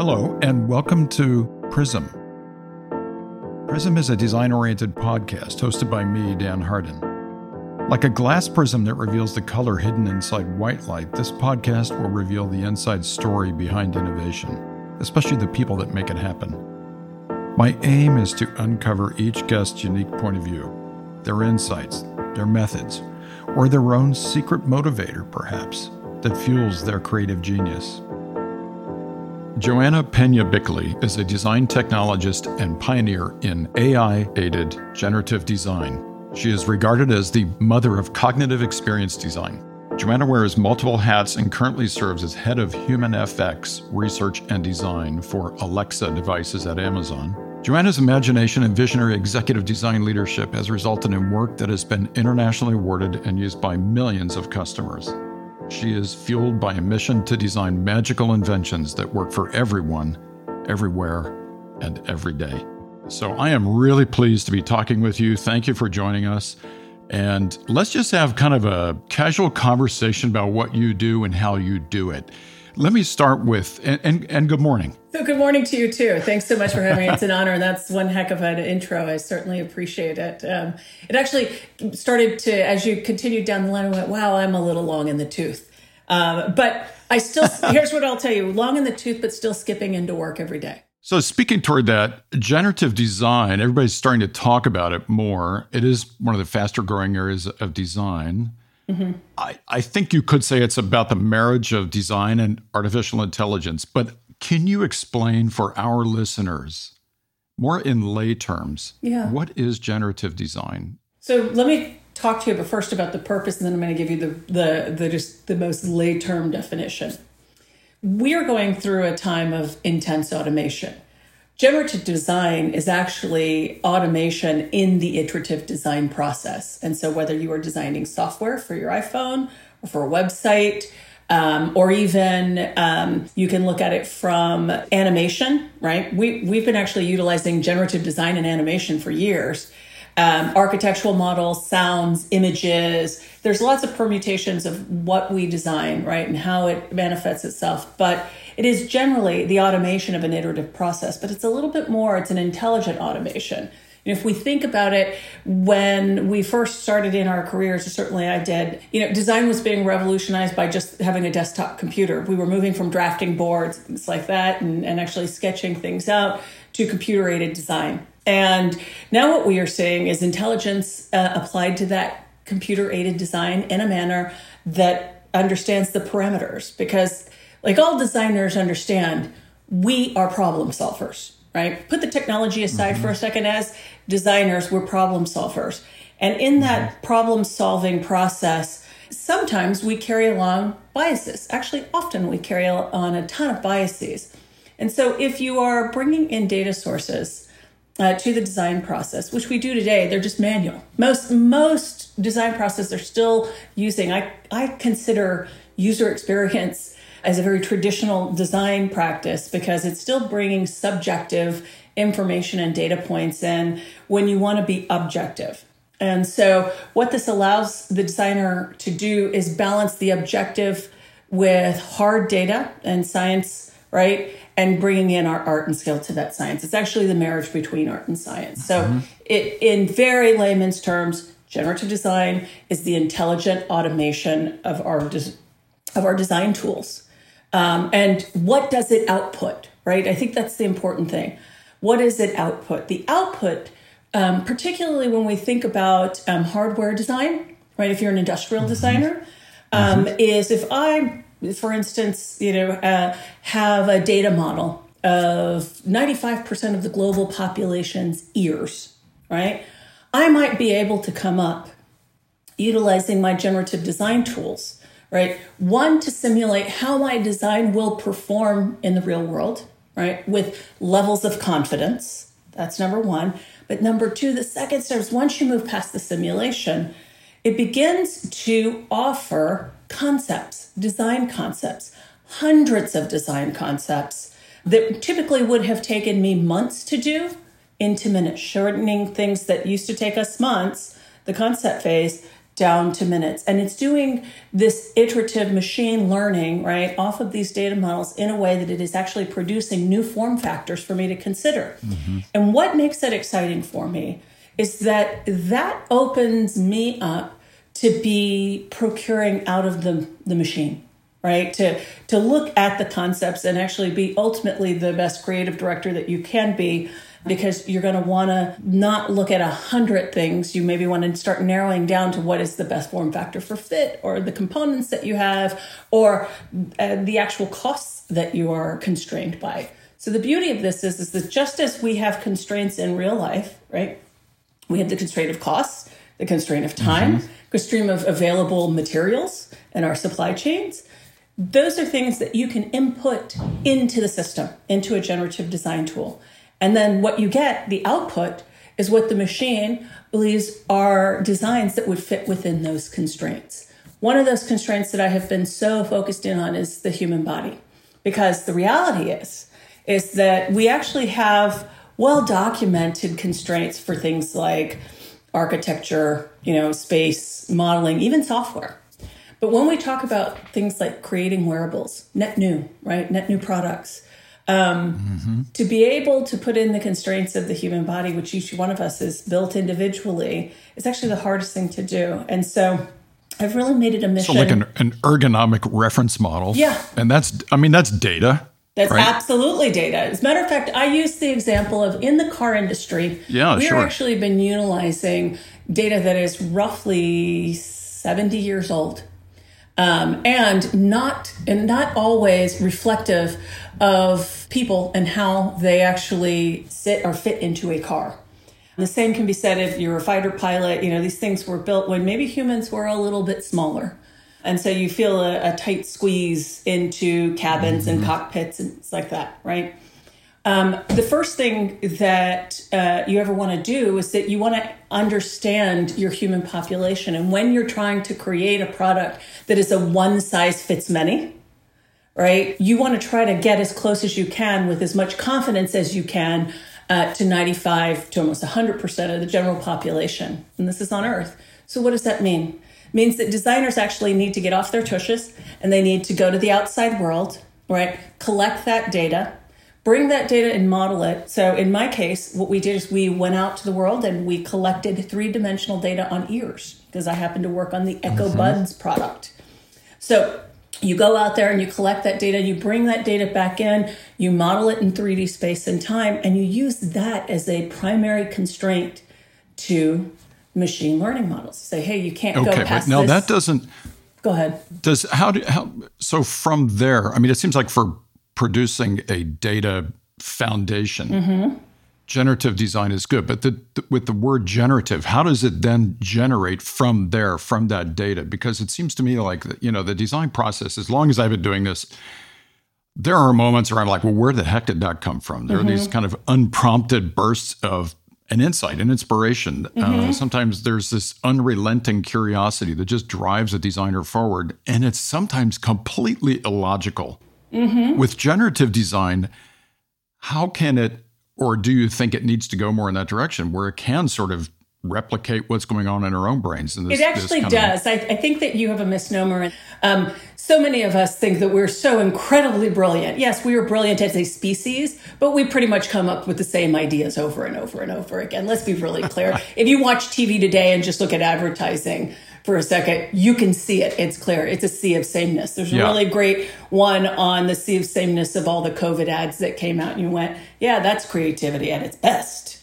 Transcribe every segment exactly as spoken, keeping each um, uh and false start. Hello, and welcome to Prism. Prism is a design-oriented podcast hosted by me, Dan Harden. Like a glass prism that reveals the color hidden inside white light, this podcast will reveal the inside story behind innovation, especially the people that make it happen. My aim is to uncover each guest's unique point of view, their insights, their methods, or their own secret motivator, perhaps, that fuels their creative genius. Joanna Pena-Bickley is a design technologist and pioneer in A I-aided generative design. She is regarded as the mother of cognitive experience design. Joanna wears multiple hats and currently serves as head of HumanFX research and design for Alexa devices at Amazon. Joanna's imagination and visionary executive design leadership has resulted in work that has been internationally awarded and used by millions of customers. She is fueled by a mission to design magical inventions that work for everyone, everywhere, and every day. So I am really pleased to be talking with you. Thank you for joining us. And let's just have kind of a casual conversation about what you do and how you do it. Let me start with, and, and, and good morning. So good morning to you too. Thanks so much for having me. It's an honor. And that's one heck of an intro. I certainly appreciate it. Um, it actually started to, as you continued down the line, I went, wow, I'm a little long in the tooth. Um, but I still, here's what I'll tell you, long in the tooth, but still skipping into work every day. So speaking toward that, generative design, everybody's starting to talk about it more. It is one of the faster growing areas of design. Mm-hmm. I, I think you could say it's about the marriage of design and artificial intelligence, but can you explain for our listeners, more in lay terms, yeah. what is generative design? So let me talk to you but first about the purpose, and then I'm going to give you the, the, the just the most lay term definition. We're going through a time of intense automation. Generative design is actually automation in the iterative design process. And so whether you are designing software for your iPhone or for a website, um, or even um, you can look at it from animation, right? We, we've been actually utilizing generative design and animation for years. Um, architectural models, sounds, images. There's lots of permutations of what we design, right, and how it manifests itself. But it is generally the automation of an iterative process, but it's a little bit more, it's an intelligent automation. And if we think about it, when we first started in our careers, certainly I did, you know, design was being revolutionized by just having a desktop computer. We were moving from drafting boards, things like that, and, and actually sketching things out to computer-aided design. And now what we are seeing is intelligence uh, applied to that computer-aided design in a manner that understands the parameters. Because like all designers understand, we are problem solvers, right? Put the technology aside mm-hmm. for a second. As designers, we're problem solvers. And in mm-hmm. that problem-solving process, sometimes we carry along biases. Actually, often we carry on a ton of biases. And so if you are bringing in data sources Uh, to the design process, which we do today, they're just manual. Most most design processes are still using, I, I consider user experience as a very traditional design practice because it's still bringing subjective information and data points in when you want to be objective. And so what this allows the designer to do is balance the objective with hard data and science, right? And bringing in our art and skill to that science. It's actually the marriage between art and science. So mm-hmm. it, in very layman's terms, generative design is the intelligent automation of our de- of our design tools. Um, and what does it output, right? I think that's the important thing. What is it output? The output, um, particularly when we think about um, hardware design, right? If you're an industrial mm-hmm. designer, um, mm-hmm. is if I'm For instance, you know, uh, have a data model of ninety-five percent of the global population's ears, right? I might be able to come up utilizing my generative design tools, right? One, to simulate how my design will perform in the real world, right? With levels of confidence. That's number one. But number two, the second step is once you move past the simulation, it begins to offer concepts, design concepts, hundreds of design concepts that typically would have taken me months to do into minutes, shortening things that used to take us months, the concept phase, down to minutes. And it's doing this iterative machine learning, right, off of these data models in a way that it is actually producing new form factors for me to consider. Mm-hmm. And what makes it exciting for me is that that opens me up to be procuring out of the, the machine, right? To, to look at the concepts and actually be ultimately the best creative director that you can be, because you're going to want to not look at a hundred things. You maybe want to start narrowing down to what is the best form factor for fit, or the components that you have, or uh, the actual costs that you are constrained by. So the beauty of this is, is that just as we have constraints in real life, right? We have the constraint of costs, the constraint of time, mm-hmm. constraint of available materials and our supply chains. Those are things that you can input into the system, into a generative design tool. And then what you get, the output, is what the machine believes are designs that would fit within those constraints. One of those constraints that I have been so focused in on is the human body, because the reality is, is that we actually have well-documented constraints for things like architecture, you know, space, modeling, even software. But when we talk about things like creating wearables, net new, right, net new products, Um, mm-hmm. to be able to put in the constraints of the human body, which each one of us is built individually, is actually the hardest thing to do. And so I've really made it a mission. So like an, an ergonomic reference model. Yeah. And that's, I mean, that's data. That's right? Absolutely data. As a matter of fact, I use the example of in the car industry, yeah, we've sure. actually been utilizing data that is roughly seventy years old. Um, and not and not always reflective of people and how they actually sit or fit into a car. The same can be said if you're a fighter pilot. You know, these things were built when maybe humans were a little bit smaller. And so you feel a, a tight squeeze into cabins mm-hmm. and cockpits and things like that, right? Um, the first thing that uh, you ever want to do is that you want to understand your human population. And when you're trying to create a product that is a one size fits many, right, you want to try to get as close as you can with as much confidence as you can uh, to ninety-five to almost one hundred percent of the general population. And this is on Earth. So what does that mean? It means that designers actually need to get off their tushes and they need to go to the outside world, right, collect that data, bring that data and model it. So in my case, what we did is we went out to the world and we collected three-dimensional data on ears, because I happen to work on the Echo mm-hmm. Buds product. So you go out there and you collect that data, you bring that data back in, you model it in three D space and time, and you use that as a primary constraint to machine learning models. Say, hey, you can't okay, go past but now this. Okay, that doesn't... Go ahead. Does how do how so from there, I mean, it seems like for producing a data foundation, mm-hmm. generative design is good. But the, the, with the word generative, how does it then generate from there, from that data? Because it seems to me like, the, you know, the design process, as long as I've been doing this, there are moments where I'm like, well, where the heck did that come from? There mm-hmm. are these kind of unprompted bursts of an insight, an inspiration. Mm-hmm. Uh, sometimes there's this unrelenting curiosity that just drives a designer forward. And it's sometimes completely illogical. Mm-hmm. With generative design, how can it, or do you think it needs to go more in that direction where it can sort of replicate what's going on in our own brains? And this, it actually this does. Of- I, I think that you have a misnomer. Um, so many of us think that we're so incredibly brilliant. Yes, we are brilliant as a species, but we pretty much come up with the same ideas over and over and over again. Let's be really clear. If you watch T V today and just look at advertising for a second, you can see it. It's clear. It's a sea of sameness. There's yeah. a really great one on the sea of sameness of all the COVID ads that came out, and you went, yeah, that's creativity at its best.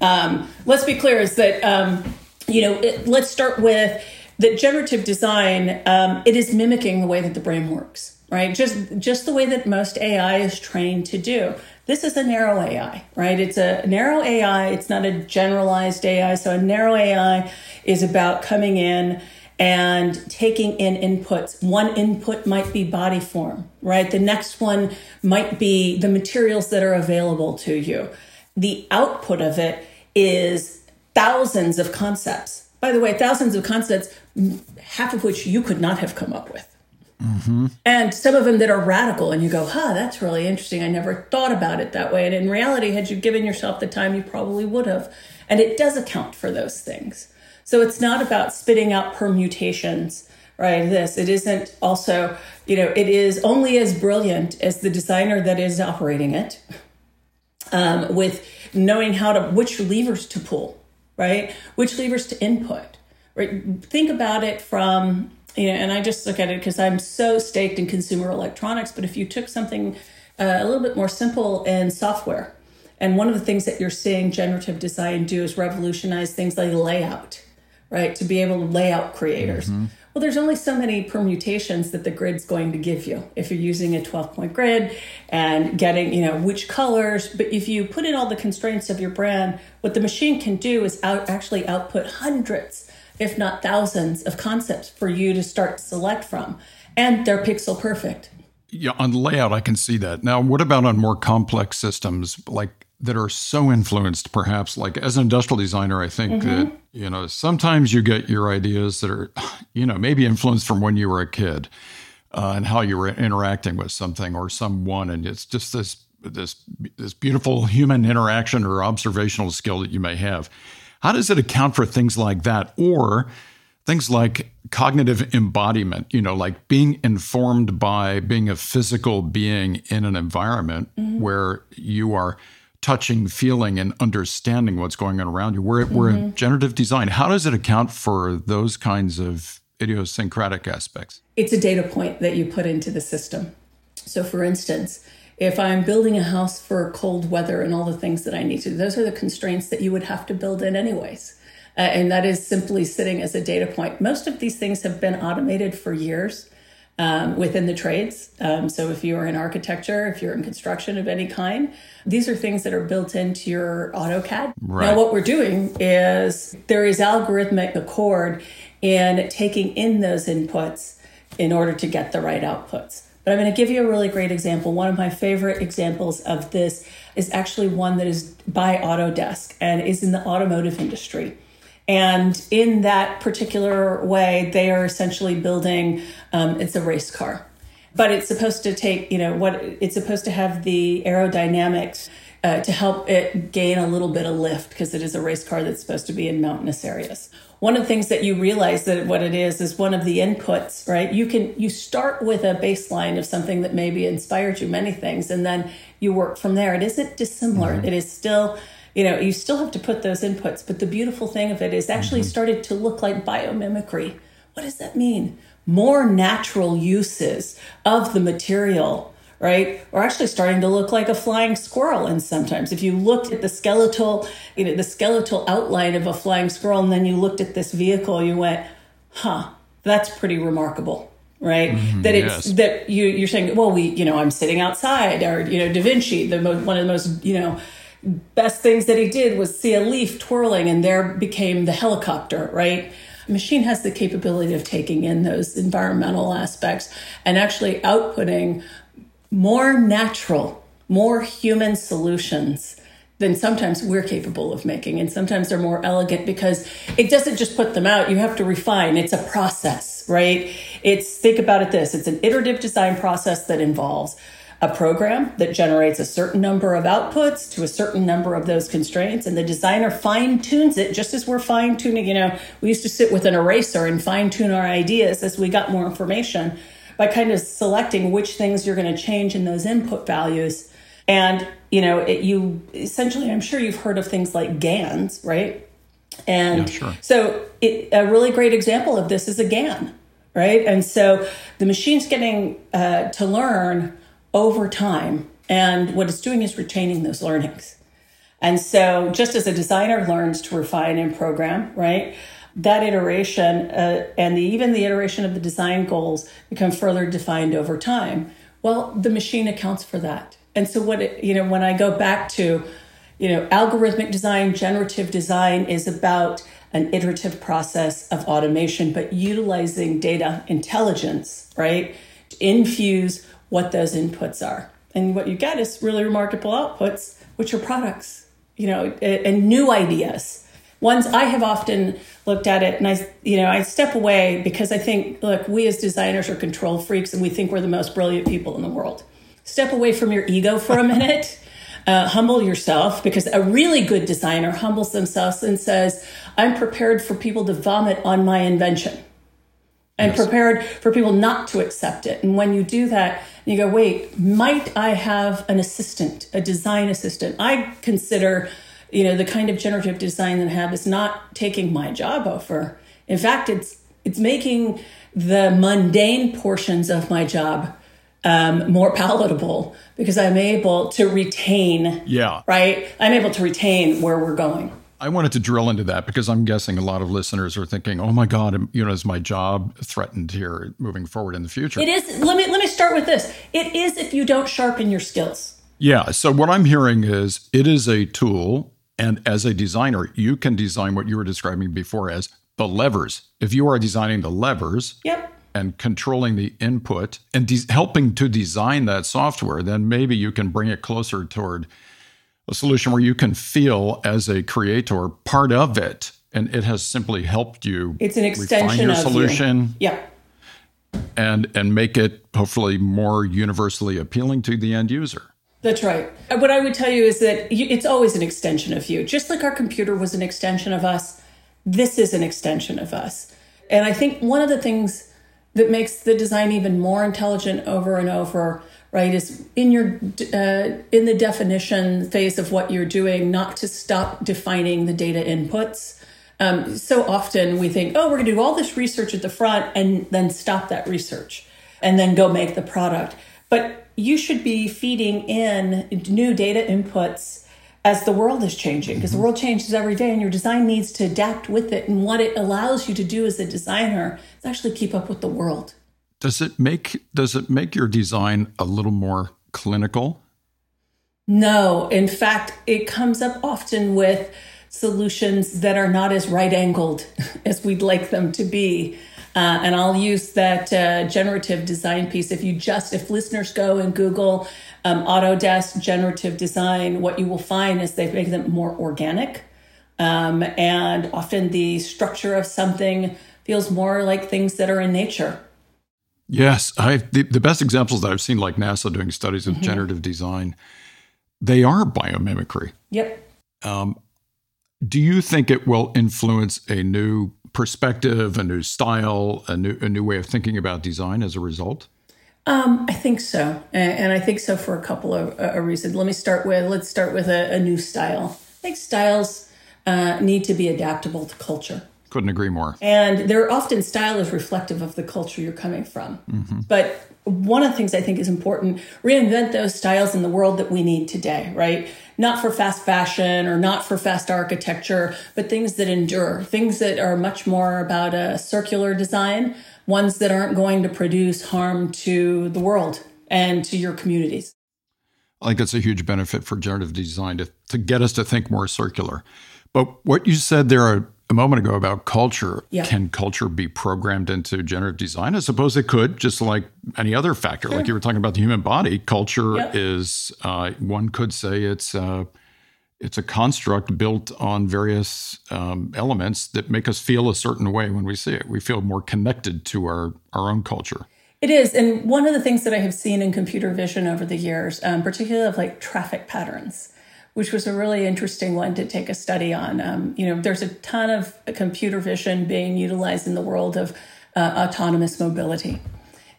Um, let's be clear is that, um, you know, it, let's start with that generative design. Um, it is mimicking the way that the brain works, right? Just, just the way that most A I is trained to do. This is a narrow A I, right? It's a narrow A I. It's not a generalized A I. So a narrow A I is about coming in and taking in inputs. One input might be body form, right? The next one might be the materials that are available to you. The output of it is thousands of concepts. By the way, thousands of concepts, half of which you could not have come up with. Mm-hmm. And some of them that are radical and you go, huh, that's really interesting. I never thought about it that way. And in reality, had you given yourself the time, you probably would have. And it does account for those things. So it's not about spitting out permutations, right? This, it isn't also, you know, it is only as brilliant as the designer that is operating it, um, with knowing how to, which levers to pull, right? Which levers to input, right? Think about it from, you know, and I just look at it because I'm so staked in consumer electronics, but if you took something uh, a little bit more simple in software, and one of the things that you're seeing generative design do is revolutionize things like layout, right? To be able to layout creators. Mm-hmm. Well, there's only so many permutations that the grid's going to give you if you're using a twelve-point grid and getting, you know, which colors. But if you put in all the constraints of your brand, what the machine can do is out, actually output hundreds, if not thousands, of concepts for you to start to select from. And they're pixel perfect. Yeah, on layout, I can see that. Now, what about on more complex systems like that are so influenced, perhaps, like as an industrial designer, I think mm-hmm. that, you know, sometimes you get your ideas that are, you know, maybe influenced from when you were a kid uh, and how you were interacting with something or someone. And it's just this, this, this beautiful human interaction or observational skill that you may have. How does it account for things like that? Or things like cognitive embodiment, you know, like being informed by being a physical being in an environment mm-hmm. where you are touching, feeling, and understanding what's going on around you. We're, mm-hmm. we're in generative design. How does it account for those kinds of idiosyncratic aspects? It's a data point that you put into the system. So for instance, if I'm building a house for cold weather and all the things that I need to, those are the constraints that you would have to build in anyways. Uh, and that is simply sitting as a data point. Most of these things have been automated for years Um, within the trades. Um, so if you're in architecture, if you're in construction of any kind, these are things that are built into your AutoCAD. Right. Now what we're doing is there is algorithmic accord in taking in those inputs in order to get the right outputs. But I'm going to give you a really great example. One of my favorite examples of this is actually one that is by Autodesk and is in the automotive industry. And in that particular way, they are essentially building, um, it's a race car, but it's supposed to take, you know, what it's supposed to have the aerodynamics uh, to help it gain a little bit of lift because it is a race car that's supposed to be in mountainous areas. One of the things that you realize that what it is, is one of the inputs, right? You can, you start with a baseline of something that maybe inspired you many things, and then you work from there. It isn't dissimilar. Mm-hmm. It is still, you know, you still have to put those inputs, but the beautiful thing of it is actually mm-hmm. started to look like biomimicry. What does that mean? More natural uses of the material, right? Or actually starting to look like a flying squirrel. And sometimes if you looked at the skeletal, you know, the skeletal outline of a flying squirrel, and then you looked at this vehicle, you went, huh, that's pretty remarkable. Right. Mm-hmm, that it's yes. that you, you're saying, well, we, you know, I'm sitting outside, or, you know, Da Vinci, the most, one of the most, you know, best things that he did was see a leaf twirling, and there became the helicopter, right? A machine has the capability of taking in those environmental aspects and actually outputting more natural, more human solutions than sometimes we're capable of making. And sometimes they're more elegant because it doesn't just put them out. You have to refine. It's a process, right? It's, think about it this, it's an iterative design process that involves a program that generates a certain number of outputs to a certain number of those constraints, and the designer fine-tunes it just as we're fine-tuning. You know, we used to sit with an eraser and fine-tune our ideas as we got more information by kind of selecting which things you're going to change in those input values. And, you know, it, you essentially, I'm sure you've heard of things like GANs, right? And yeah, sure. So it, a really great example of this is a GAN, right? And so the machine's getting uh, to learn over time. And what it's doing is retaining those learnings. And so just as a designer learns to refine and program, right, that iteration uh, and the, even the iteration of the design goals become further defined over time. Well, the machine accounts for that. And so what, it, you know, when I go back to, you know, algorithmic design, generative design is about an iterative process of automation, but utilizing data intelligence, right, to infuse what those inputs are. And what you get is really remarkable outputs, which are products, you know, and new ideas. Ones I have often looked at it, and I, you know, I step away because I think, look, we as designers are control freaks, and we think we're the most brilliant people in the world. Step away from your ego for a minute. Uh, humble yourself, because a really good designer humbles themselves and says, I'm prepared for people to vomit on my invention. I'm yes. prepared for people not to accept it. And when you do that, you go, wait, might I have an assistant, a design assistant? I consider, you know, the kind of generative design that I have is not taking my job over. In fact, it's it's making the mundane portions of my job um, more palatable because I'm able to retain. Yeah. Right. I'm able to retain where we're going. I wanted to drill into that because I'm guessing a lot of listeners are thinking, oh, my God, you know, is my job threatened here moving forward in the future? It is. Let me let me start with this. It is if you don't sharpen your skills. Yeah. So what I'm hearing is it is a tool. And as a designer, you can design what you were describing before as the levers. If you are designing the levers yep. and controlling the input and de- helping to design that software, then maybe you can bring it closer toward a solution where you can feel as a creator part of it, and it has simply helped you. It's an extension refine your of solution. You. Yeah, and and make it hopefully more universally appealing to the end user. That's right. What I would tell you is that you, it's always an extension of you. Just like our computer was an extension of us, this is an extension of us. And I think one of the things that makes the design even more intelligent over and over, right, is in your uh, in the definition phase of what you're doing, not to stop defining the data inputs. Um, so often we think, oh, we're going to do all this research at the front and then stop that research and then go make the product. But you should be feeding in new data inputs as the world is changing, because the world changes every day and your design needs to adapt with it. And what it allows you to do as a designer is actually keep up with the world. Does it make does it make your design a little more clinical? No. In fact, it comes up often with solutions that are not as right-angled as we'd like them to be. Uh, and I'll use that uh, generative design piece. If you just, if listeners go and Google um, Autodesk generative design, what you will find is they make them more organic. Um, and often the structure of something feels more like things that are in nature. Yes, I the, the best examples that I've seen, like NASA doing studies of mm-hmm. generative design, they are biomimicry. Yep. Um, do you think it will influence a new perspective, a new style, a new a new way of thinking about design as a result? Um, I think so, and, and I think so for a couple of uh, reasons. Let me start with let's start with a, a new style. I think styles uh, need to be adaptable to culture. Couldn't agree more. And they're often style is reflective of the culture you're coming from. Mm-hmm. But one of the things I think is important, reinvent those styles in the world that we need today, right? Not for fast fashion or not for fast architecture, but things that endure, things that are much more about a circular design, ones that aren't going to produce harm to the world and to your communities. I think that's a huge benefit for generative design to, to get us to think more circular. But what you said there are a moment ago about culture. Yeah. Can culture be programmed into generative design? I suppose it could, just like any other factor. Sure. Like you were talking about the human body, culture yep. is, uh, one could say it's uh, it's a construct built on various um, elements that make us feel a certain way when we see it. We feel more connected to our, our own culture. It is. And one of the things that I have seen in computer vision over the years, um, particularly of like traffic patterns, which was a really interesting one to take a study on. Um, you know, there's a ton of computer vision being utilized in the world of uh, autonomous mobility.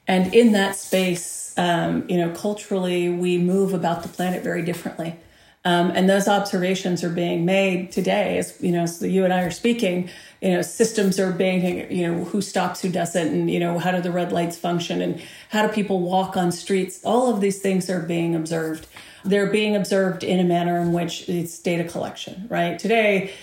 And in that space, um, you know, culturally, we move about the planet very differently. Um, and those observations are being made today as, you know, as you and I are speaking, you know, systems are being, you know, who stops, who doesn't, and, you know, how do the red lights function and how do people walk on streets? All of these things are being observed. They're being observed in a manner in which it's data collection, right? Today,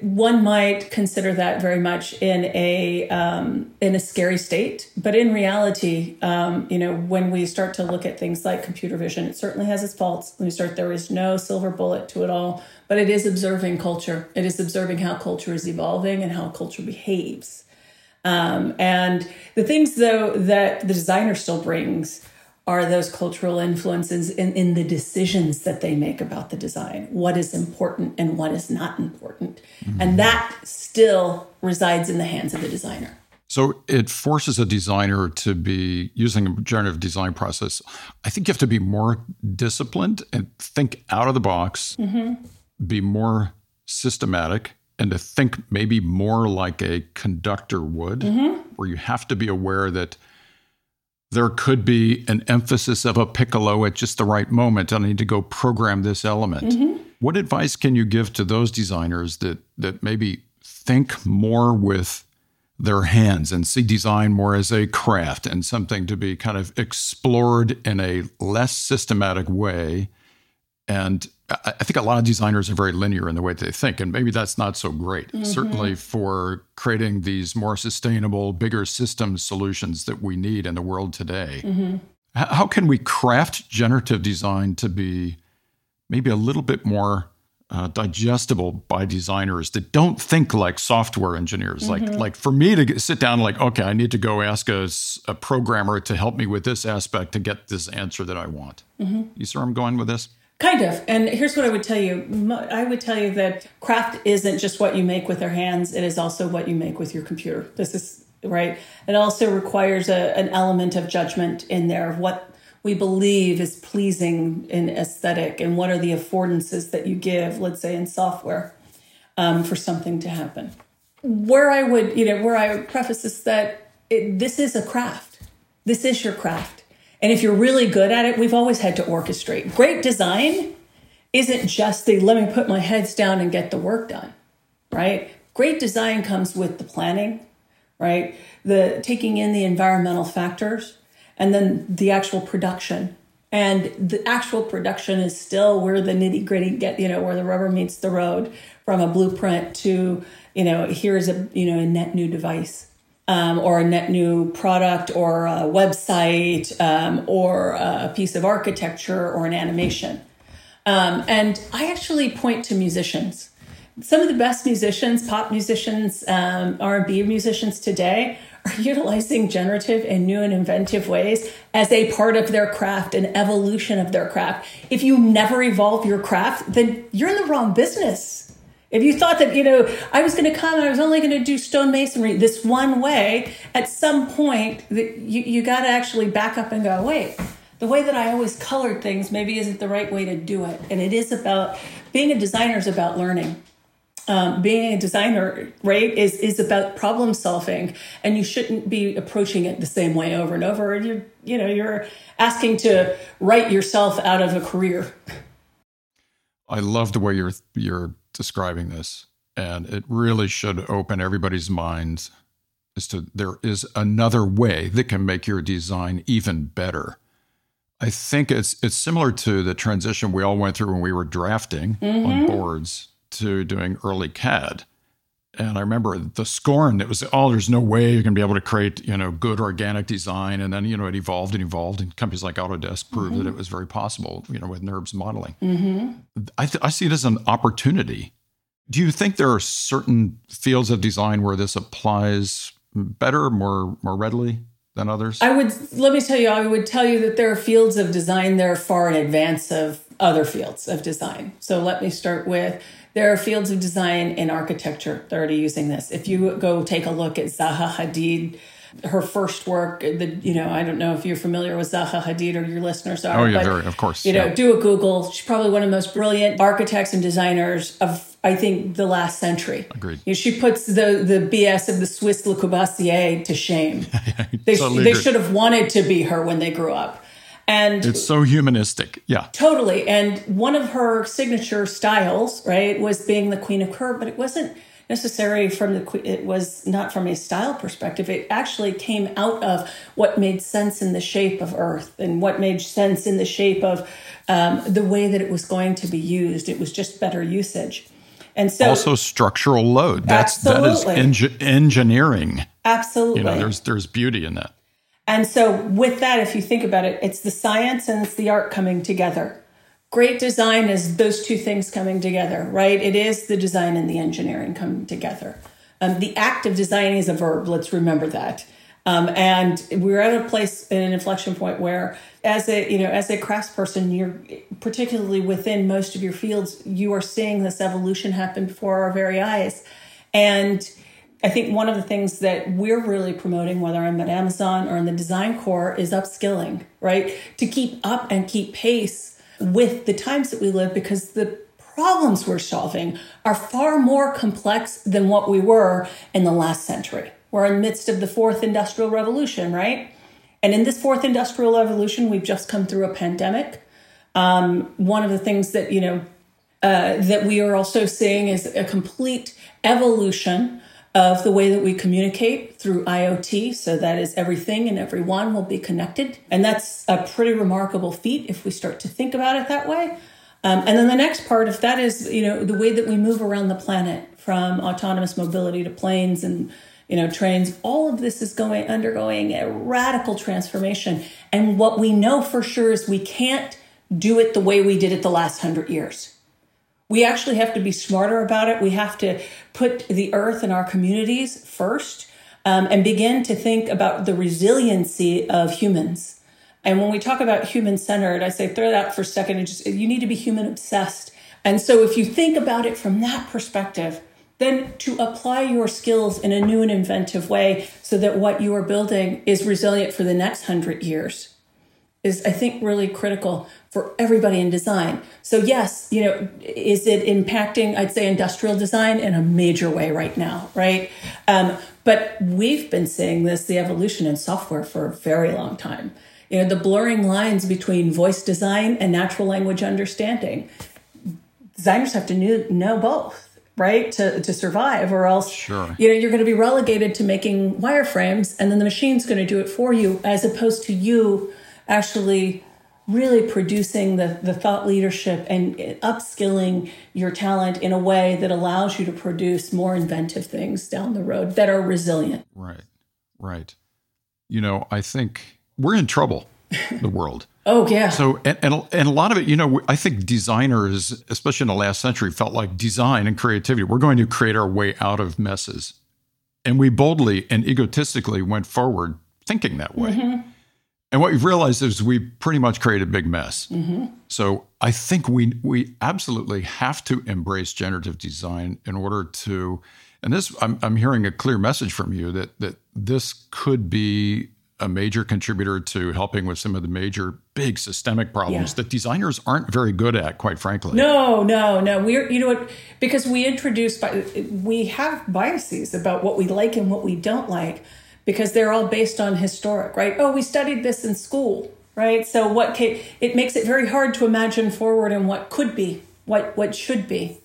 one might consider that very much in a um, in a scary state. But in reality, um, you know, when we start to look at things like computer vision, it certainly has its faults. When we start, there is no silver bullet to it all, but it is observing culture. It is observing how culture is evolving and how culture behaves. Um, and the things, though, that the designer still brings are those cultural influences in, in the decisions that they make about the design, what is important and what is not important. Mm-hmm. And that still resides in the hands of the designer. So it forces a designer to be using a generative design process. I think you have to be more disciplined and think out of the box, mm-hmm. be more systematic, and to think maybe more like a conductor would, mm-hmm. where you have to be aware that there could be an emphasis of a piccolo at just the right moment. I need to go program this element. Mm-hmm. What advice can you give to those designers that that maybe think more with their hands and see design more as a craft and something to be kind of explored in a less systematic way? And I think a lot of designers are very linear in the way that they think, and maybe that's not so great, mm-hmm. certainly for creating these more sustainable, bigger system solutions that we need in the world today. Mm-hmm. How can we craft generative design to be maybe a little bit more uh, digestible by designers that don't think like software engineers? Mm-hmm. Like, like for me to sit down like, okay, I need to go ask a, a programmer to help me with this aspect to get this answer that I want. Mm-hmm. You see where I'm going with this? Kind of. And here's what I would tell you. I would tell you that craft isn't just what you make with your hands. It is also what you make with your computer. This is right. It also requires a, an element of judgment in there of what we believe is pleasing in aesthetic and what are the affordances that you give, let's say, in software um, for something to happen. Where I would, you know, where I would preface is that it, this is a craft. This is your craft. And if you're really good at it, we've always had to orchestrate. Great design isn't just the, let me put my heads down and get the work done, right? Great design comes with the planning, right? The taking in the environmental factors and then the actual production. And the actual production is still where the nitty gritty get, you know, where the rubber meets the road from a blueprint to, you know, here's a, you know, a net new device. Um, or a net new product or a website um, or a piece of architecture or an animation. Um, and I actually point to musicians. Some of the best musicians, pop musicians, um, R and B musicians today are utilizing generative in new and inventive ways as a part of their craft, an evolution of their craft. If you never evolve your craft, then you're in the wrong business. If you thought that, you know, I was going to come and I was only going to do stonemasonry this one way, at some point, that you, you got to actually back up and go, wait, the way that I always colored things maybe isn't the right way to do it. And it is about, being a designer is about learning. Um, being a designer, right, is, is about problem solving. And you shouldn't be approaching it the same way over and over. You're, you know, you're asking to write yourself out of a career. I love the way you're you're describing this, and it really should open everybody's minds as to there is another way that can make your design even better. I think it's it's similar to the transition we all went through when we were drafting mm-hmm. on boards to doing early C A D. And I remember the scorn that was, oh, there's no way you're going to be able to create, you know, good organic design. And then, you know, it evolved and evolved. And companies like Autodesk proved mm-hmm. that it was very possible, you know, with NURBS modeling. Mm-hmm. I, th- I see it as an opportunity. Do you think there are certain fields of design where this applies better, more, more readily than others? I would, let me tell you, I would tell you that there are fields of design that are far in advance of other fields of design. So let me start with... There are fields of design in architecture that are already using this. If you go take a look at Zaha Hadid, her first work, the, you know, I don't know if you're familiar with Zaha Hadid or your listeners are. Oh, yeah, but, very, of course. You yeah. know, do a Google. She's probably one of the most brilliant architects and designers of, I think, the last century. Agreed. You know, she puts the, the B S of the Swiss Le Corbusier to shame. they, totally they should have wanted to be her when they grew up. And it's so humanistic. Yeah, totally. And one of her signature styles, right, was being the queen of curve, but it wasn't necessarily from the, it was not from a style perspective. It actually came out of what made sense in the shape of Earth and what made sense in the shape of um, the way that it was going to be used. It was just better usage. And so also structural load. That's, that is enge- engineering. Absolutely. You know, there's, there's beauty in that. And so with that, if you think about it, it's the science and it's the art coming together. Great design is those two things coming together, right? It is the design and the engineering coming together. Um, the act of design is a verb. Let's remember that. Um, and we're at a place, in an inflection point where as a, you know, as a craftsperson, you're particularly within most of your fields, you are seeing this evolution happen before our very eyes. And I think one of the things that we're really promoting, whether I'm at Amazon or in the design core, is upskilling, right? To keep up and keep pace with the times that we live, because the problems we're solving are far more complex than what we were in the last century. We're in the midst of the fourth industrial revolution, right? And in this fourth industrial revolution, we've just come through a pandemic. Um, one of the things that, you know, uh, that we are also seeing is a complete evolution of the way that we communicate through I O T. So that is everything and everyone will be connected. And that's a pretty remarkable feat if we start to think about it that way. Um, and then the next part of that is, you know, the way that we move around the planet, from autonomous mobility to planes and, you know, trains. All of this is going undergoing a radical transformation. And what we know for sure is we can't do it the way we did it the last hundred years. We actually have to be smarter about it. We have to put the earth and our communities first, um, and begin to think about the resiliency of humans. And when we talk about human-centered, I say throw that out for a second. And just, you need to be human-obsessed. And so if you think about it from that perspective, then to apply your skills in a new and inventive way so that what you are building is resilient for the next hundred years is, I think, really critical for everybody in design. So yes, you know, is it impacting, I'd say, industrial design in a major way right now, right? Um, but we've been seeing this, the evolution in software, for a very long time. You know, the blurring lines between voice design and natural language understanding. Designers have to knew, know both, right, to, to survive, or else, sure, you know, you're going to be relegated to making wireframes, and then the machine's going to do it for you, as opposed to you actually really producing the, the thought leadership and upskilling your talent in a way that allows you to produce more inventive things down the road that are resilient. Right, right. You know, I think we're in trouble, the world. Oh, yeah. So, and, and and a lot of it, you know, I think designers, especially in the last century, felt like design and creativity, we're going to create our way out of messes. And we boldly and egotistically went forward thinking that way. Mm-hmm. And what we've realized is we pretty much created a big mess. Mm-hmm. So I think we we absolutely have to embrace generative design in order to, and this, I'm, I'm hearing a clear message from you that that this could be a major contributor to helping with some of the major big systemic problems yeah. that designers aren't very good at, quite frankly. No, no, no. We're, you know what, because we introduce, we have biases about what we like and what we don't like, because they're all based on historic, right? Oh, we studied this in school, right? So what can, it makes it very hard to imagine forward and what could be, what, what should be.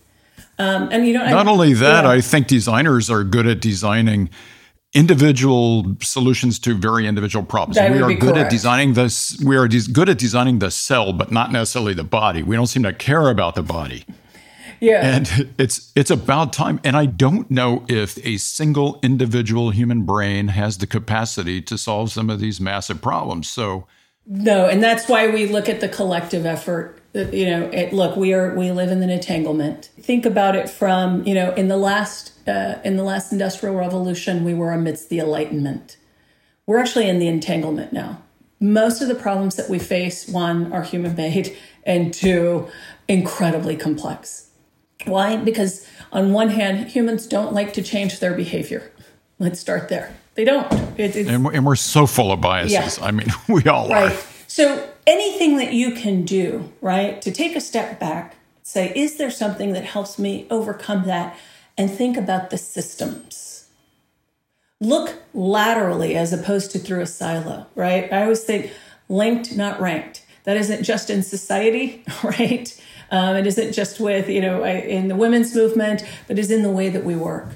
Um, and you know, not I, only that, yeah. I think designers are good at designing individual solutions to very individual problems. That we would are be good correct. at designing this. We are des- good at designing the cell, but not necessarily the body. We don't seem to care about the body. Yeah, and it's it's about time. And I don't know if a single individual human brain has the capacity to solve some of these massive problems. So no, and that's why we look at the collective effort. You know, it, look, we are we live in an entanglement. Think about it from, you know, in the last. Uh, in the last industrial revolution, we were amidst the Enlightenment. We're actually in the entanglement now. Most of the problems that we face, one, are human-made, and two, incredibly complex. Why? Because on one hand, humans don't like to change their behavior. Let's start there. They don't. It, it's, and, we're, and we're so full of biases. Yeah. I mean, we all right. are. So anything that you can do, right, to take a step back, say, is there something that helps me overcome that? And think about the systems. Look laterally as opposed to through a silo, right? I always think linked, not ranked. That isn't just in society, right? Um, it isn't just with, you know, in the women's movement, but is in the way that we work.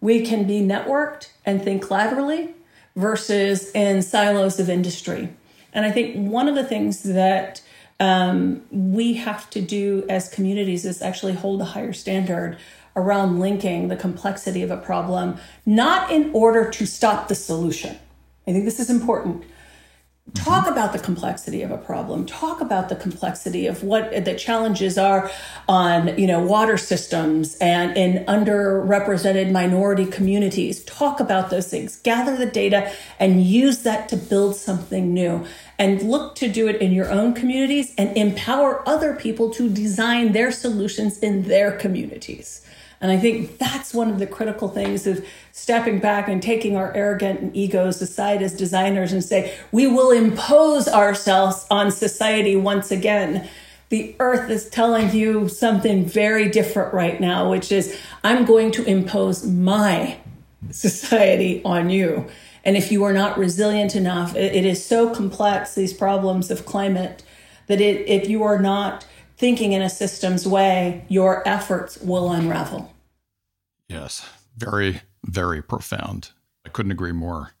We can be networked and think laterally versus in silos of industry. And I think one of the things that um, we have to do as communities is actually hold a higher standard around linking the complexity of a problem, not in order to stop the solution. I think this is important. Talk about the complexity of a problem. Talk about the complexity of what the challenges are on, you know, water systems and in underrepresented minority communities. Talk about those things. Gather the data and use that to build something new. And look to do it in your own communities and empower other people to design their solutions in their communities. And I think that's one of the critical things of stepping back and taking our arrogant egos aside as designers and say, we will impose ourselves on society once again. the earth is telling you something very different right now, which is I'm going to impose my society on you. And if you are not resilient enough, it, it is so complex, these problems of climate, that it, if you are not thinking in a systems way, your efforts will unravel. Yes, very, very profound. I couldn't agree more.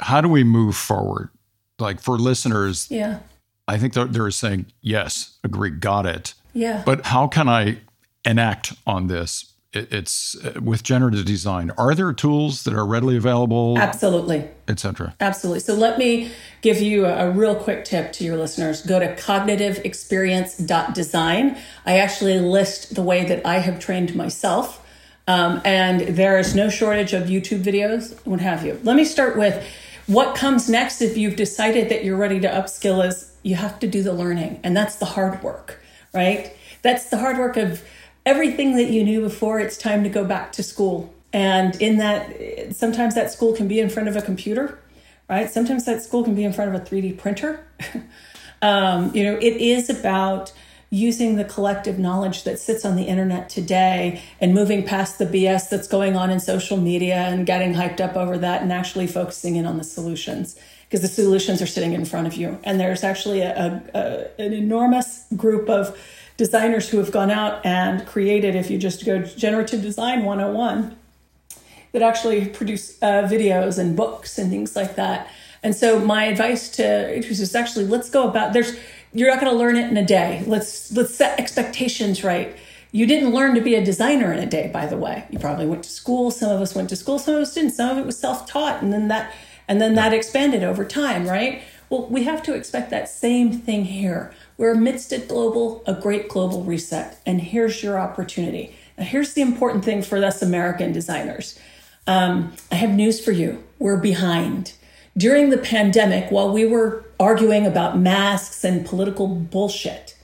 How do we move forward? Like for listeners, yeah. I think they're, they're saying, yes, agree, got it. Yeah. But how can I enact on this? It's with generative design. Are there tools that are readily available? Absolutely. Et cetera. Absolutely. So let me give you a real quick tip to your listeners. Go to cognitive experience dot design. I actually list the way that I have trained myself. Um, and there is no shortage of YouTube videos, what have you. Let me start with what comes next if you've decided that you're ready to upskill is you have to do the learning. And that's the hard work, right? That's the hard work of everything that you knew before, it's time to go back to school. And in that, sometimes that school can be in front of a computer, right? Sometimes that school can be in front of a three D printer. um, you know, it is about using the collective knowledge that sits on the internet today and moving past the B S that's going on in social media and getting hyped up over that and actually focusing in on the solutions, because the solutions are sitting in front of you. And there's actually a, a, an enormous group of designers who have gone out and created, if you just go to Generative Design one oh one, that actually produce uh, videos and books and things like that. And so my advice to it was just actually, let's go about, there's, you're not going to learn it in a day. Let's let's set expectations right. You didn't learn to be a designer in a day, by the way. You probably went to school. Some of us went to school. Some of us didn't. Some of it was self-taught. And then that, and then that expanded over time, right? Well, we have to expect that same thing here. We're amidst a global, a great global reset. And here's your opportunity. Now, here's the important thing for us American designers. Um, I have news for you. We're behind. During the pandemic, while we were arguing about masks and political bullshit,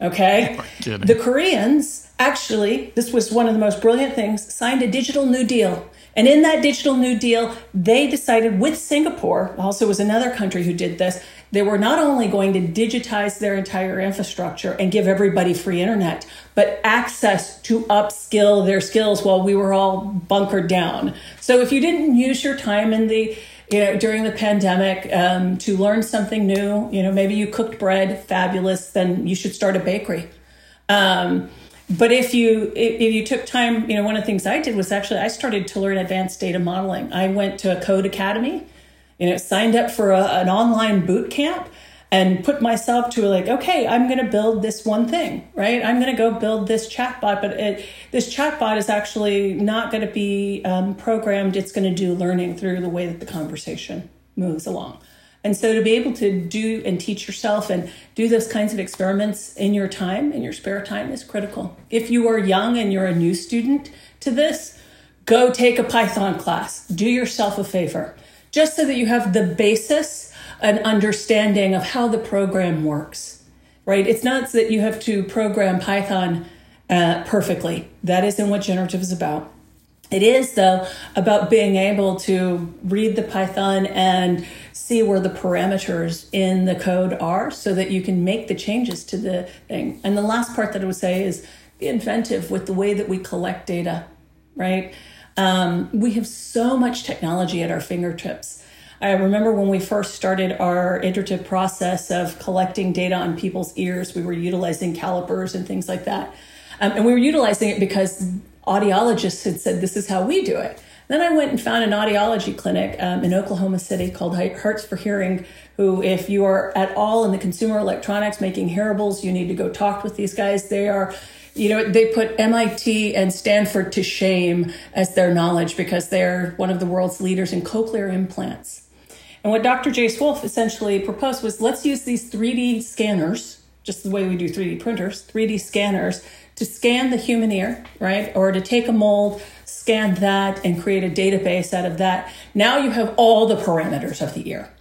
okay, the Koreans actually, this was one of the most brilliant things, signed a digital New Deal. And in that digital New Deal, they decided with Singapore, also was another country who did this, they were not only going to digitize their entire infrastructure and give everybody free internet, but access to upskill their skills while we were all bunkered down. So if you didn't use your time in the, you know, during the pandemic um, to learn something new, you know, maybe you cooked bread, fabulous, then you should start a bakery. Um, But if you if you took time, you know, one of the things I did was actually I started to learn advanced data modeling. I went to a code academy, you know, signed up for a, an online boot camp and put myself to like, okay, I'm going to build this one thing, right? I'm going to go build this chatbot, but it, this chatbot is actually not going to be um, programmed. It's going to do learning through the way that the conversation moves along. And so to be able to do and teach yourself and do those kinds of experiments in your time, in your spare time, is critical. If you are young and you're a new student to this, go take a Python class. Do yourself a favor, just so that you have the basis and understanding of how the program works, right? It's not so that you have to program Python uh, perfectly. That isn't what generative is about. It is, though, about being able to read the Python and see where the parameters in the code are so that you can make the changes to the thing. And the last part that I would say is be inventive with the way that we collect data, right? Um, we have so much technology at our fingertips. I remember when we first started our iterative process of collecting data on people's ears, we were utilizing calipers and things like that. Um, and we were utilizing it because audiologists had said, this is how we do it. Then I went and found an audiology clinic um, in Oklahoma City called Hearts for Hearing, who, if you are at all in the consumer electronics making hearables, you need to go talk with these guys. They are, you know, they put M I T and Stanford to shame as their knowledge because they're one of the world's leaders in cochlear implants. And what Doctor Jace Wolf essentially proposed was let's use these three D scanners, just the way we do three D printers, three D scanners, to scan the human ear, right? Or to take a mold, scan that, and create a database out of that. Now you have all the parameters of the ear.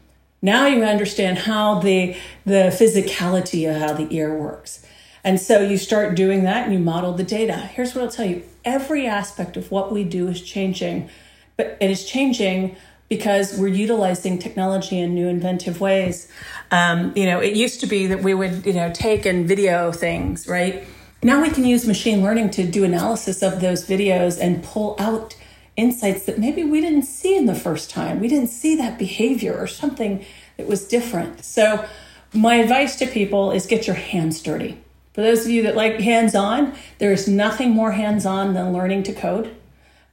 Now you understand how the, the physicality of how the ear works. And so you start doing that and you model the data. Here's what I'll tell you. Every aspect of what we do is changing, but it is changing because we're utilizing technology in new inventive ways. Um, you know, it used to be that we would, you know, take and video things, right? Now we can use machine learning to do analysis of those videos and pull out insights that maybe we didn't see in the first time. We didn't see that behavior or something that was different. So my advice to people is get your hands dirty. For those of you that like hands-on, there is nothing more hands-on than learning to code.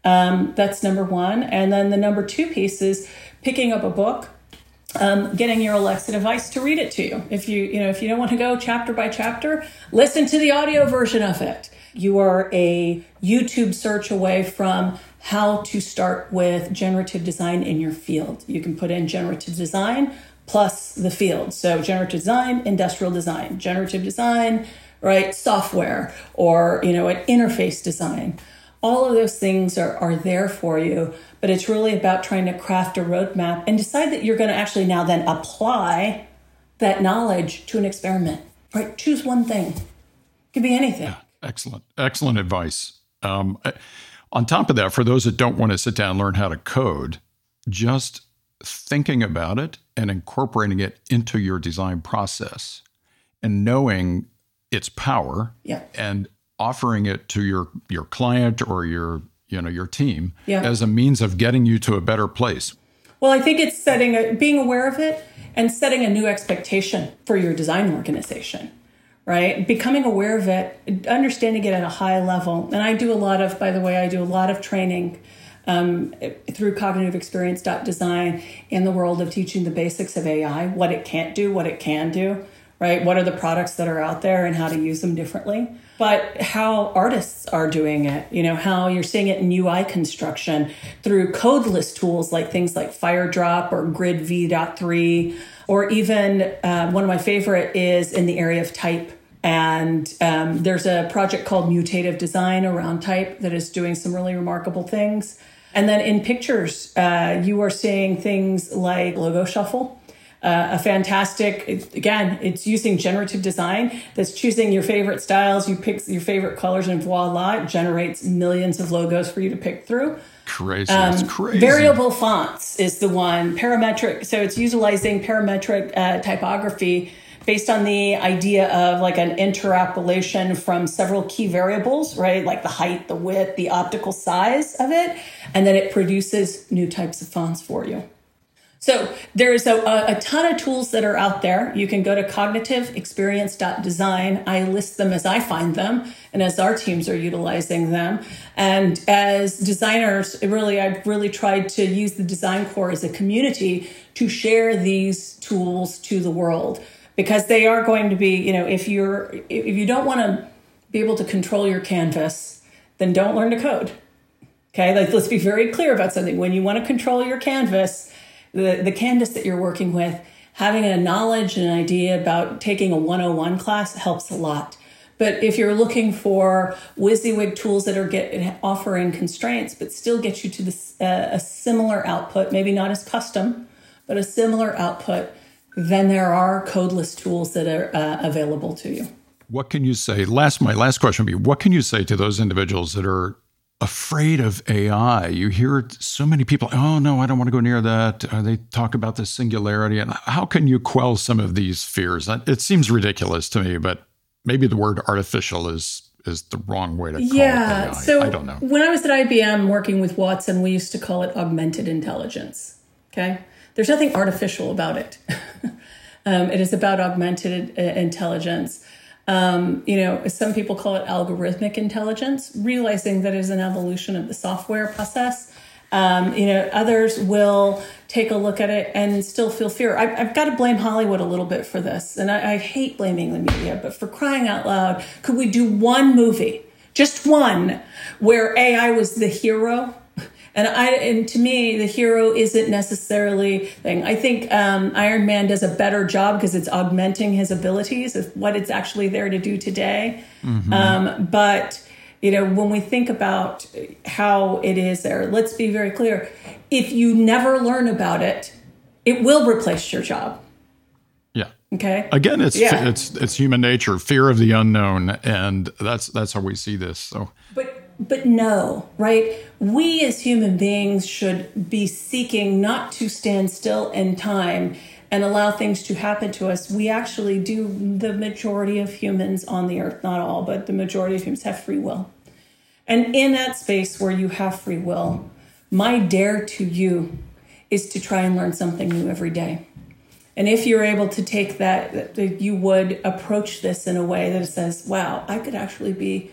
Um, that's number one. And then the number two piece is picking up a book, um, getting your Alexa device to read it to you. If you, you know, if you don't want to go chapter by chapter, listen to the audio version of it. You are a YouTube search away from how to start with generative design in your field. You can put in generative design plus the field. So generative design, industrial design, generative design, right? Software, or, you know, an interface design. All of those things are, are there for you, but it's really about trying to craft a roadmap and decide that you're going to actually now then apply that knowledge to an experiment, right? Choose one thing. It could be anything. Yeah, excellent. Excellent advice. Um, on top of that, for those that don't want to sit down and learn how to code, just thinking about it and incorporating it into your design process and knowing its power, yeah, and offering it to your, your client or your, you know, your team, yeah, as a means of getting you to a better place. Well, I think it's setting a, being aware of it and setting a new expectation for your design organization, right? Becoming aware of it, understanding it at a high level. And I do a lot of, by the way, I do a lot of training Um, through Cognitive Experience Design in the world of teaching the basics of A I, what it can't do, what it can do, right? What are the products that are out there and how to use them differently? But how artists are doing it, you know, how you're seeing it in U I construction through codeless tools like things like FireDrop or Grid V three, or even uh, one of my favorite is in the area of type. And um, there's a project called Mutative Design around type that is doing some really remarkable things. And then in pictures, uh, you are seeing things like Logo Shuffle, uh, a fantastic, it, again, it's using generative design that's choosing your favorite styles, you pick your favorite colors, and voila, it generates millions of logos for you to pick through. Crazy, um, that's crazy. Variable fonts is the one, parametric, so it's utilizing parametric uh, typography based on the idea of like an interpolation from several key variables, right? Like the height, the width, the optical size of it. And then it produces new types of fonts for you. So there's a, a ton of tools that are out there. You can go to Cognitive Experience Design. I list them as I find them and as our teams are utilizing them. And as designers, it really, I've really tried to use the design core as a community to share these tools to the world. Because they are going to be, you know, if you're, if you don't want to be able to control your canvas, then don't learn to code. Okay, like let's be very clear about something. When you want to control your canvas, the, the canvas that you're working with, having a knowledge and an idea about taking a one oh one class helps a lot. But if you're looking for WYSIWYG tools that are get, offering constraints, but still get you to this, uh, a similar output, maybe not as custom, but a similar output, then there are codeless tools that are uh, available to you. What can you say? Last, my last question would be, what can you say to those individuals that are afraid of A I? You hear so many people, oh, no, I don't want to go near that. Uh, they talk about the singularity. And how can you quell some of these fears? It seems ridiculous to me, but maybe the word artificial is is the wrong way to call yeah, it A I. So I don't know. When I was at I B M working with Watson, we used to call it augmented intelligence, okay? There's nothing artificial about it. um, it is about augmented uh, intelligence. Um, you know, some people call it algorithmic intelligence, realizing that it is an evolution of the software process. Um, you know, others will take a look at it and still feel fear. I, I've got to blame Hollywood a little bit for this. And I, I hate blaming the media, but for crying out loud, could we do one movie, just one, where A I was the hero? And I, and to me, the hero isn't necessarily thing. I think um, Iron Man does a better job because it's augmenting his abilities of what it's actually there to do today. Mm-hmm. Um, but, you know, when we think about how it is there, let's be very clear. If you never learn about it, it will replace your job. Yeah. Okay. Again, it's yeah. it's it's human nature, fear of the unknown. And that's that's how we see this. So. But, But no, right? We as human beings should be seeking not to stand still in time and allow things to happen to us. We actually do, the majority of humans on the earth, not all, but the majority of humans have free will. And in that space where you have free will, my dare to you is to try and learn something new every day. And if you're able to take that, you would approach this in a way that says, wow, I could actually be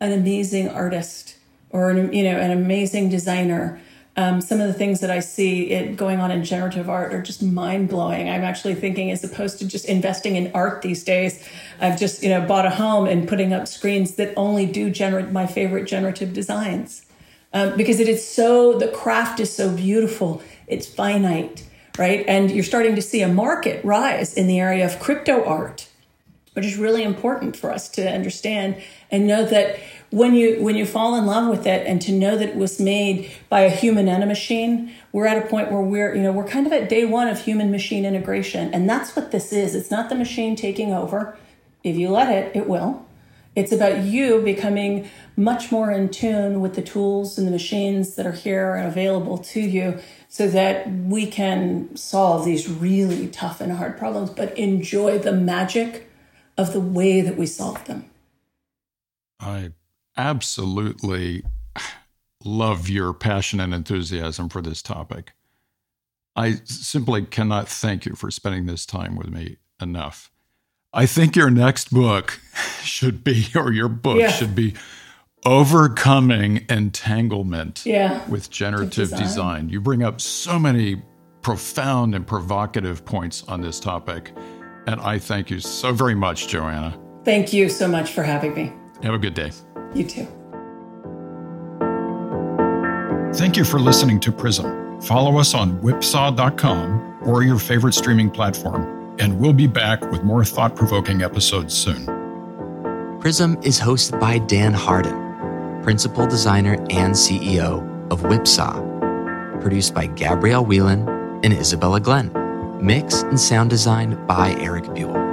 an amazing artist or, an, you know, an amazing designer. Um, some of the things that I see it going on in generative art are just mind blowing. I'm actually thinking, as opposed to just investing in art these days, I've just, you know, bought a home and putting up screens that only do generate my favorite generative designs. Um, because it is so, the craft is so beautiful. It's finite, right? And you're starting to see a market rise in the area of crypto art, which is really important for us to understand and know that when you when you fall in love with it, and to know that it was made by a human and a machine, we're at a point where we're, you know, we're kind of at day one of human machine integration. And that's what this is. It's not the machine taking over. If you let it, it will. It's about you becoming much more in tune with the tools and the machines that are here and available to you, so that we can solve these really tough and hard problems, but enjoy the magic of the way that we solve them. I absolutely love your passion and enthusiasm for this topic. I simply cannot thank you for spending this time with me enough. I think your next book should be, or your book yeah. should be, Overcoming Entanglement yeah. with Generative Design. Design. You bring up so many profound and provocative points on this topic. And I thank you so very much, Joanna. Thank you so much for having me. Have a good day. You too. Thank you for listening to Prism. Follow us on whipsaw dot com or your favorite streaming platform, and we'll be back with more thought-provoking episodes soon. Prism is hosted by Dan Harden, Principal Designer and C E O of Whipsaw. Produced by Gabrielle Whelan and Isabella Glenn. Mix and sound design by Eric Buell.